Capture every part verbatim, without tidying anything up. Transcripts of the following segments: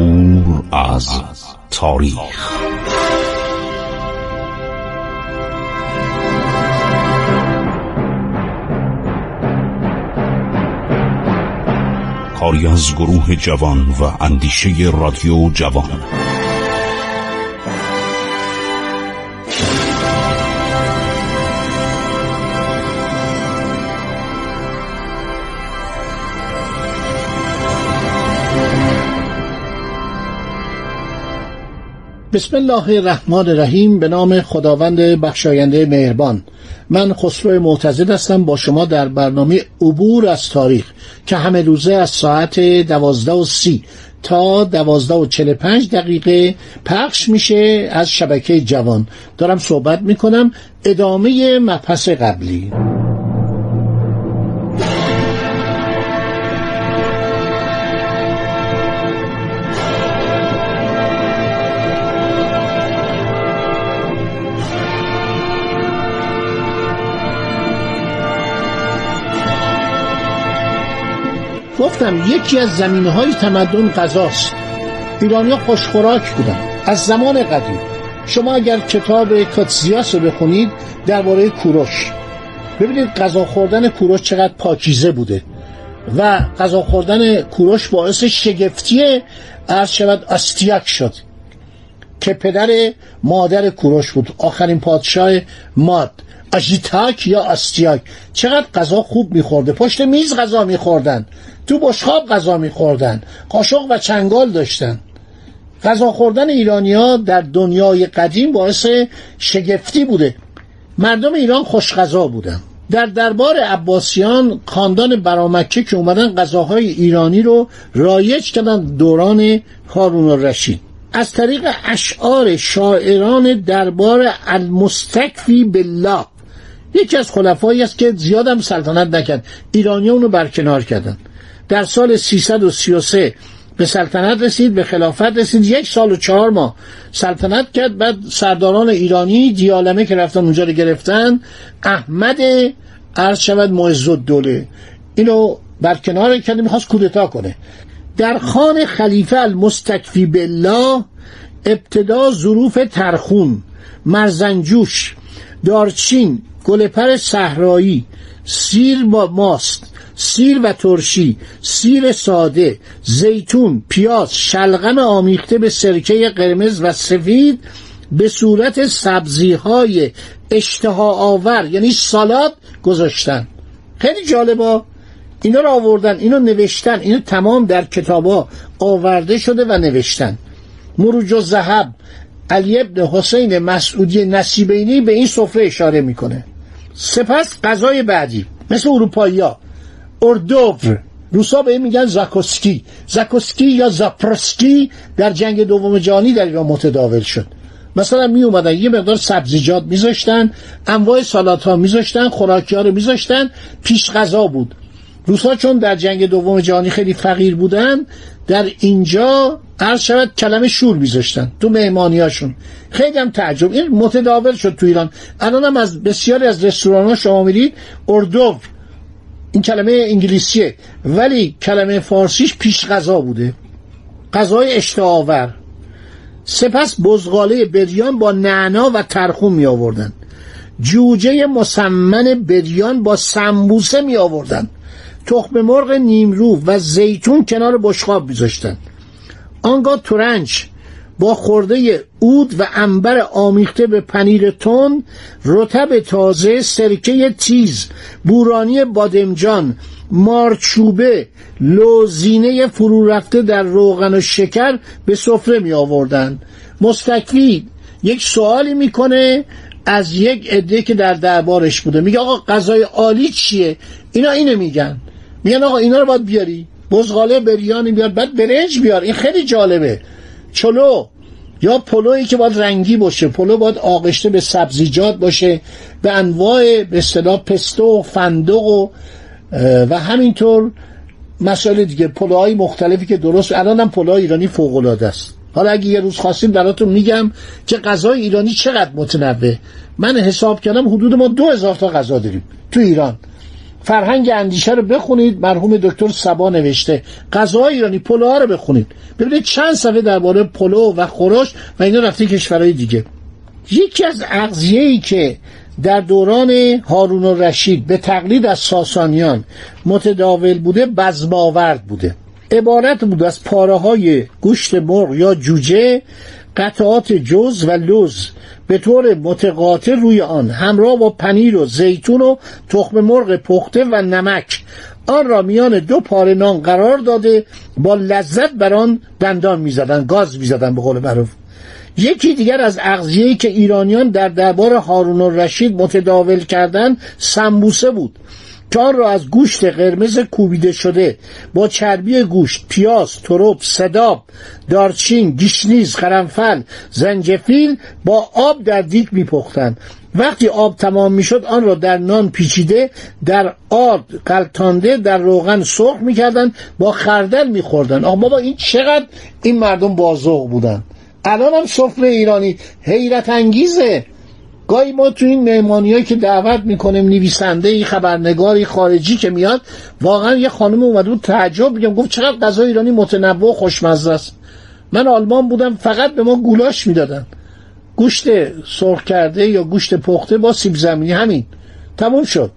عبور از تاریخ. کاری از گروه جوان و اندیشه رادیو جوان. بسم الله الرحمن الرحیم. به نام خداوند بخشاینده مهربان. من خسرو معتزد هستم با شما در برنامه عبور از تاریخ که همه روزه از ساعت دوازده و سی تا دوازده و چهل و پنج دقیقه پخش میشه از شبکه جوان. دارم صحبت میکنم ادامه مبحث قبلی. گفتم یکی از زمینه های تمدن غذاست. ایرانی ها خوشخوراک بودن از زمان قدیم. شما اگر کتاب کاتزیاس رو بخونید درباره کوروش ببینید غذا خوردن کوروش چقدر پاکیزه بوده و غذا خوردن کوروش باعث شگفتی ارشمد آستیاگ شد که پدر مادر کوروش بود، آخرین پادشاه ماد. اجیتاک یا آستیاگ چقدر غذا خوب میخورده، پشت میز غذا میخوردن، تو بشخاب غذا میخوردن، قاشق و چنگال داشتن. غذا خوردن ایرانی‌ها در دنیای قدیم باعث شگفتی بوده. مردم ایران خوش غذا بودن. در دربار عباسیان خاندان برامکه که اومدن غذاهای ایرانی رو رایج کردن دوران هارون الرشید. از طریق اشعار شاعران دربار المستکفی بالله، یکی از خلفایی است که زیاد هم سلطنت نکرد، ایرانی‌ها اونو برکنار کردن. در سال سیصد و سی و سه به سلطنت رسید، به خلافت رسید، یک سال و چهار ماه سلطنت کرد. بعد سرداران ایرانی دیالمه که رفتن اونجا رو گرفتن، احمد عرشود معزد دوله اینو برکنار کرد، میخواست کودتا کنه. در خان خلیفه المستکفی بالله ابتدا ظروف ترخون، مرزنجوش، دارچین، گلپر صحرایی، سیر با ماست، سیر و ترشی، سیر ساده، زیتون، پیاز، شلغم آمیخته به سرکه قرمز و سفید به صورت سبزی‌های اشتها آور یعنی سالاد گذاشتن. خیلی جالبه. اینا رو آوردن، اینو نوشتن، اینو تمام در کتابا آورده شده و نوشتن. مروج و زهب، علی ابن حسین مسعودی نصیبینی به این سفره اشاره میکنه. سپس غذای بعدی مثل اروپایی‌ها اردو، روسا به این میگن زاکوسکی، زاکوسکی یا زاپروسکی در جنگ دوم جهانی در ایران متداول شد. مثلا می اومدن یه مقدار سبزیجات میذاشتن، انواع سالات ها میذاشتن، خوراکی ها رو میذاشتن، پیش غذا بود. روسا چون در جنگ دوم جهانی خیلی فقیر بودن، در اینجا عرض شود کلمه شور میذاشتن تو مهمانیاشون. خیلی هم تعجب، این متداول شد تو ایران. الان هم از بسیاری از رستوران‌ها شما میرید اردو، این کلمه انگلیسیه ولی کلمه فارسیش پیش غذا بوده، غذای اشتهاور. سپس بزغاله بریان با نعنا و ترخون می آوردن، جوجه مسمن بریان با سمبوسه می آوردن، تخم مرغ نیمرو و زیتون کنار بشقاب میذاشتن. آنگاه تورنج با خرده عود و عنبر آمیخته به پنیر تن، رطب تازه، سرکه تیز، بورانی بادمجان، مارچوبه، لوزینه فرو رفته در روغن و شکر به سفره می آوردن. مستکفی یک سوالی میکنه از یک عده که در دربارش بوده، میگه آقا غذای عالی چیه؟ اینا اینو میگن، میگن آقا اینا رو باید بیاری، بزغاله بریانی بیار، بعد برنج بیار. این خیلی جالبه. چلو یا پلویی که باید رنگی باشه، پلو باید آغشته به سبزیجات باشه، به انواع به اصطلاح پستو و فندق و و همینطور مسائل دیگه، پلوهای مختلفی که درست. الان هم پلوهای ایرانی فوق‌العاده است. حالا اگه یه روز خواستیم براتون میگم که غذای ایرانی چقدر متنوع. من حساب کردم حدود ما دو هزار تا غذا داریم تو ایران فرهنگ اندیشه رو بخونید، مرحوم دکتر سبا نوشته. غذاهای ایرانی، پلوها رو بخونید، ببینید چند صفحه درباره پلو و خورش و اینا رفته کشورهای دیگه. یکی از اغذیه‌ای که در دوران هارون الرشید به تقلید از ساسانیان متداول بوده، بزم‌آورد بوده. عبارت بود از پاره‌های گوشت مرغ یا جوجه، قطعات جوز و لوز به طور متقاطع روی آن، همراه با پنیر و زیتون و تخم مرغ پخته و نمک، آن را میان دو پاره نان قرار داده، با لذت بر آن دندان می‌زدند، گاز می‌زدند به قول معروف. یکی دیگر از اغذیه‌ای که ایرانیان در دربار هارون الرشید متداول کردند، سمبوسه بود. چار را از گوشت قرمز کوبیده شده با چربی گوشت، پیاز، تروب، سداب، دارچین، گشنیز، قرنفل، زنجفیل با آب در دیگ میپختند. وقتی آب تمام میشد آن را در نان پیچیده، در آرد قلتانده، در روغن سرخ میکردند، با خردل میخوردند. آه بابا، این چقدر این مردم بازوق بودن. الان هم سفره ایرانی حیرت انگیزه. گاهی ما تو این مهمانی‌هایی که دعوت می‌کنیم، نویسنده‌ای، خبرنگاری خارجی که میاد، واقعا یه خانم اومده بود تعجب می‌کنم، گفت چقدر غذای ایرانی متنوع و خوشمزه است. من آلمان بودم، فقط به ما گولاش میدادن، گوشت سرخ کرده یا گوشت پخته با سیب زمینی، همین تموم شد.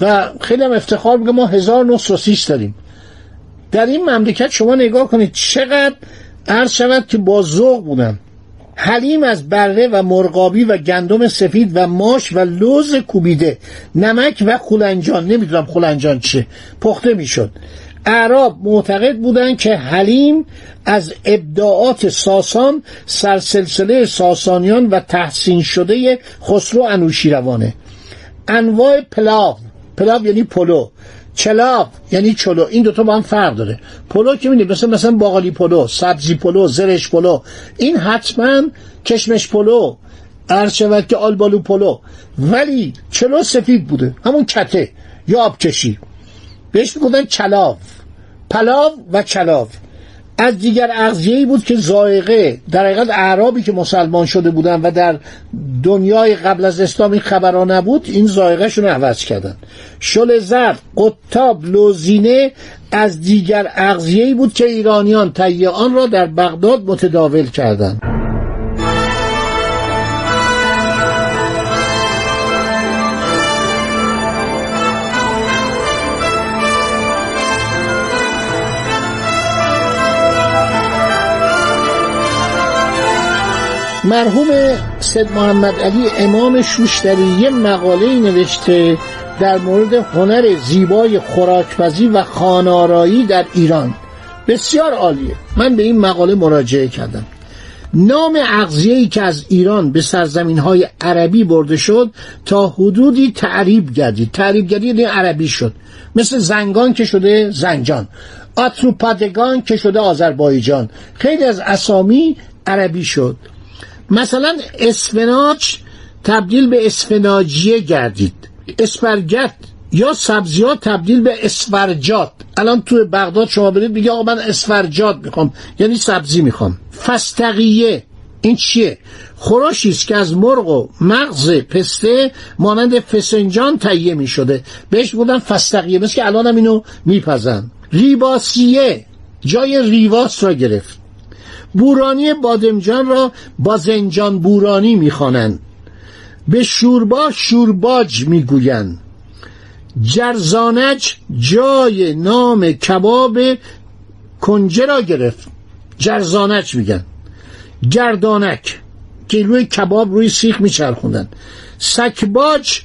و خیلی هم افتخار می‌کنم ما هزار نوع سوسیس داریم در این مملکت. شما نگاه کنید چقدر عرض شود که با ذوق بودن. حلیم از بره و مرغابی و گندم سفید و ماش و لوز کوبیده، نمک و خلنجان، نمیدونم خلنجان چه، پخته میشد. اعراب معتقد بودند که حلیم از ابداعات ساسان، سرسلسله ساسانیان و تحسین شده خسرو انوشیروانه. انواع پلاو، پلاو یعنی پلو، چلاو یعنی چلو، این دوتا با هم فرق داره. پلو که می‌بینید مثلا مثلا باقالی پلو، سبزی پلو، زرش پلو، این حتما کشمش پلو، ارشود که آلبالو پلو، ولی چلو سفید بوده، همون کته یا آبکشی، بهش میگفتن چلاو، پلاو و چلاو. از دیگر اغذیه‌ای بود که ذائقه در حقیقت اعرابی که مسلمان شده بودن و در دنیای قبل از اسلام این خبرها نبود، این ذائقه‌شون رو عوض کردن. شل زرد، قطاب، لوزینه از دیگر اغذیه‌ای بود که ایرانیان تهیه آن را در بغداد متداول کردند. مرحوم سید محمد علی امام شوشتری یه مقاله‌ای نوشته در مورد هنر زیبای خوراک‌پزی و خانه‌آرایی در ایران، بسیار عالیه. من به این مقاله مراجعه کردم. نام اغذیه‌ای که از ایران به سرزمین‌های عربی برده شد تا حدودی تعریب گردید، تعریب گردید عربی شد، مثل زنگان که شده زنجان، آتروپادگان که شده آذربایجان، خیلی از اسامی عربی شد. مثلا اسفناج تبدیل به اسفناجیه گردید، اسپرگت یا سبزیات تبدیل به اسفرجات. الان توی بغداد شما برید میگه آقا من اسفرجات میخوام، یعنی سبزی میخوام. فستقیه این چیه؟ خورشی است که از مرغ و مغز پسته مانند فسنجان تهیه میشده، بهش میگفتن فستقیه، مثل که الان هم اینو میپزن. ریباسیه جای ریواس را گرفت. بورانی بادمجان را بازنجان بورانی میخوانند. به شوربا شورباج میگویند. جرزانج جای نام کباب کنجه را گرفت، جرزانج میگن. گردانک که روی کباب روی سیخ میچرخوندن. سکباج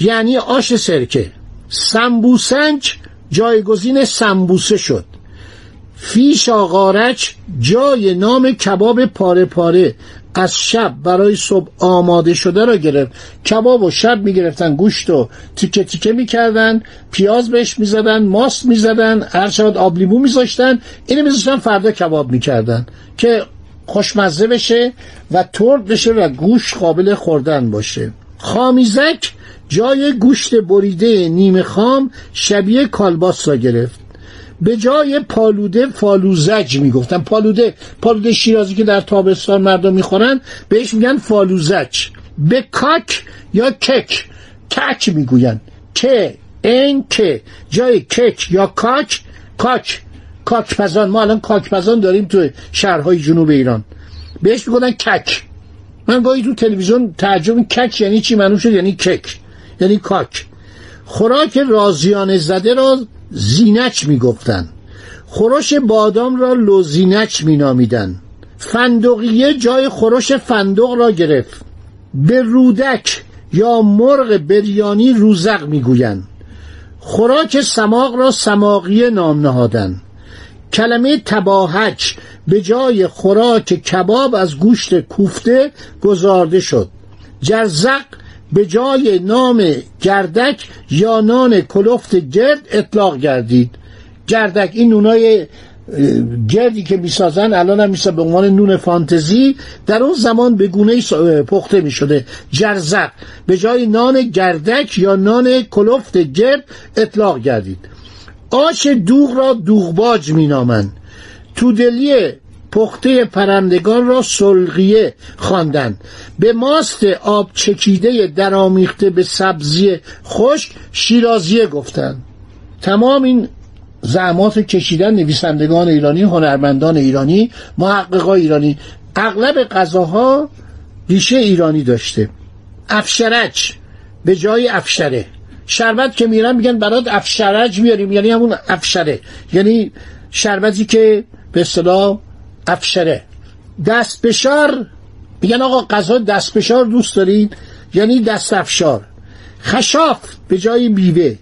یعنی آش سرکه. سمبوسنج جایگزین سمبوسه شد. فیش آغارچ جای نام کباب پاره پاره از شب برای صبح آماده شده را گرفت. کباب و شب میگرفتن، گوشت و تیکه تیکه میکردن، پیاز بهش میزدن، ماست میزدن، ارشاد آب لیمو میذاشتن، اینو میذاشتن فردا کباب میکردن که خوشمزه بشه و ترد بشه و گوشت قابل خوردن باشه. خامیزک جای گوشت بریده نیمه خام شبیه کالباس را گرفت. به جای پالوده فالوزج میگفتن. پالوده پالوده شیرازی که در تابستان مردم میخورن بهش میگن فالوزج. به کاک یا کک، کک میگوین، که این که جای کک یا کاک کاک کاک پزان، ما الان کاک پزان داریم تو شهرهای جنوب ایران، بهش میگن کک. من گاهی تو تلویزیون تعجب، کک یعنی چی؟ معلوم شد یعنی کک، یعنی کاک. خوراک رازیانه زده را زینچ میگفتن، خورش بادام را لوزینچ مینامیدن، فندقیه جای خورش فندق را گرفت. به رودک یا مرغ بریانی روزق میگویند. خوراک سماق را سماقیه نام نهادن. کلمه تباهک به جای خوراک کباب از گوشت کوفته گذارده شد. جرزق به جای نام گردک یا نان کلفت گرد اطلاق گردید. گردک این نونای گردی که میسازن الان هم میسازن به عنوان نون فانتزی، در اون زمان به گونه پخته میشده. جرزق به جای نان گردک یا نان کلفت گرد اطلاق گردید. آش دوغ را دوغباج مینامند. تودلیه پخته پرندگان را سلقیه خواندند. به ماست آب چکیده درامیخته به سبزی خشک شیرازیه گفتند. تمام این زحمات کشیدن نویسندگان ایرانی، هنرمندان ایرانی، محققان ایرانی. اغلب غذاها ریشه ایرانی داشته. افشرج به جای افشره. شربت که میرن میگن برات افشرج میاریم، یعنی همون افشره، یعنی شربتی که به اصطلاح افشره. دست فشار میگن آقا غذا دست فشار دوست دارین، یعنی دست افشار. خشاف به جای میوه.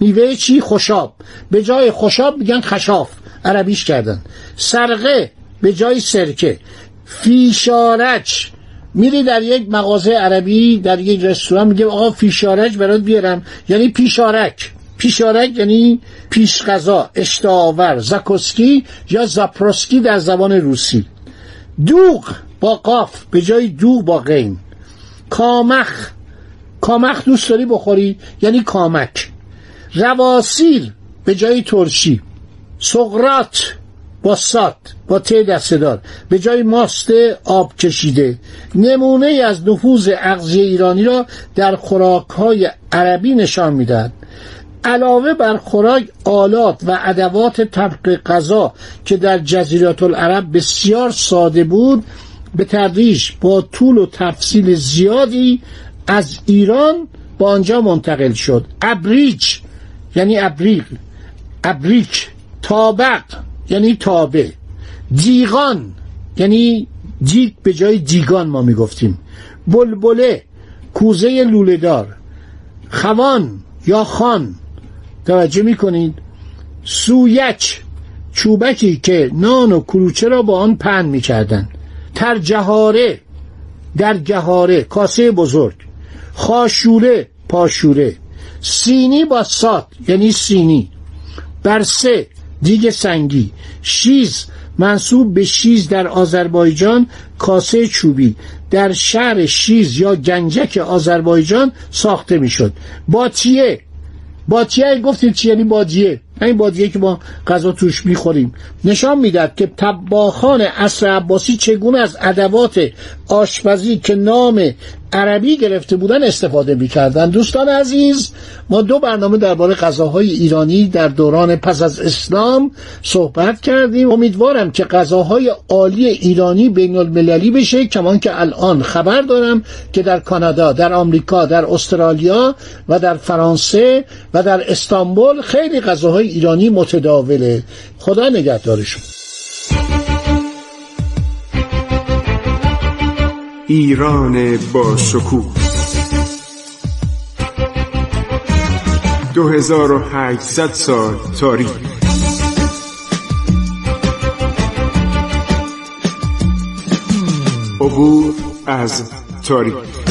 میوه چی؟ خوشاب. به جای خوشاب میگن خشاف، عربیش کردن. سرقه به جای سرکه. فیشارج، میری در یک مغازه عربی، در یک رستوران، میگه آقا فیشارج برات بیارم، یعنی پیشارک. پیشارک یعنی پیش غذا، اشتهاور. زاکوسکی یا زاپروسکی در زبان روسی. دوغ با قاف به جای دوغ با غین. کامخ، کامخ دوست داری بخوری، یعنی کامک. رواسیل به جای ترشی. سقراط با سات، با ته دستدار، به جای ماست آب کشیده. نمونه از نفوذ اغذیه ایرانی را در خوراک‌های عربی نشان می‌دهد. علاوه بر خوراک، آلات و ادوات طبق غذا که در جزیرات العرب بسیار ساده بود، به تدریج با طول و تفصیل زیادی از ایران با آنجا منتقل شد. ابریج یعنی ابریق، ابریک. تابق یعنی تابه. دیگان یعنی دیگ، به جای دیگان ما میگفتیم. بلبله، کوزه لوله‌دار. خوان یا خان، توجه میکنید. سویچ، چوبکی که نان و کلوچه را با آن پهن میکردن. ترجهاره، درجهاره، کاسه بزرگ. خاشوره، پاشوره. سینی با سات یعنی سینی. برسه، دیگ سنگی. شیز منسوب به شیز در آذربایجان، کاسه چوبی در شهر شیز یا گنجک آذربایجان ساخته میشد. باتیه، باتیه گفتید چی؟ یعنی بادیه، این بادیه که ما غذا توش میخوریم. نشان میداد که طباخان عصر عباسی چگونه از ادوات آشپزی که نام عربی گرفته بودن استفاده میکردن. دوستان عزیز، ما دو برنامه درباره غذاهای ایرانی در دوران پس از اسلام صحبت کردیم. امیدوارم که غذاهای عالی ایرانی بین المللی بشه، کمان که الان خبر دارم که در کانادا، در آمریکا، در استرالیا و در فرانسه و در استانبول خیلی غذاهای ایرانی متداوله. خدا نگهدارشون. ایران با شکوه. دو هزار و هشتصد سال تاریخ. عبور از تاریخ.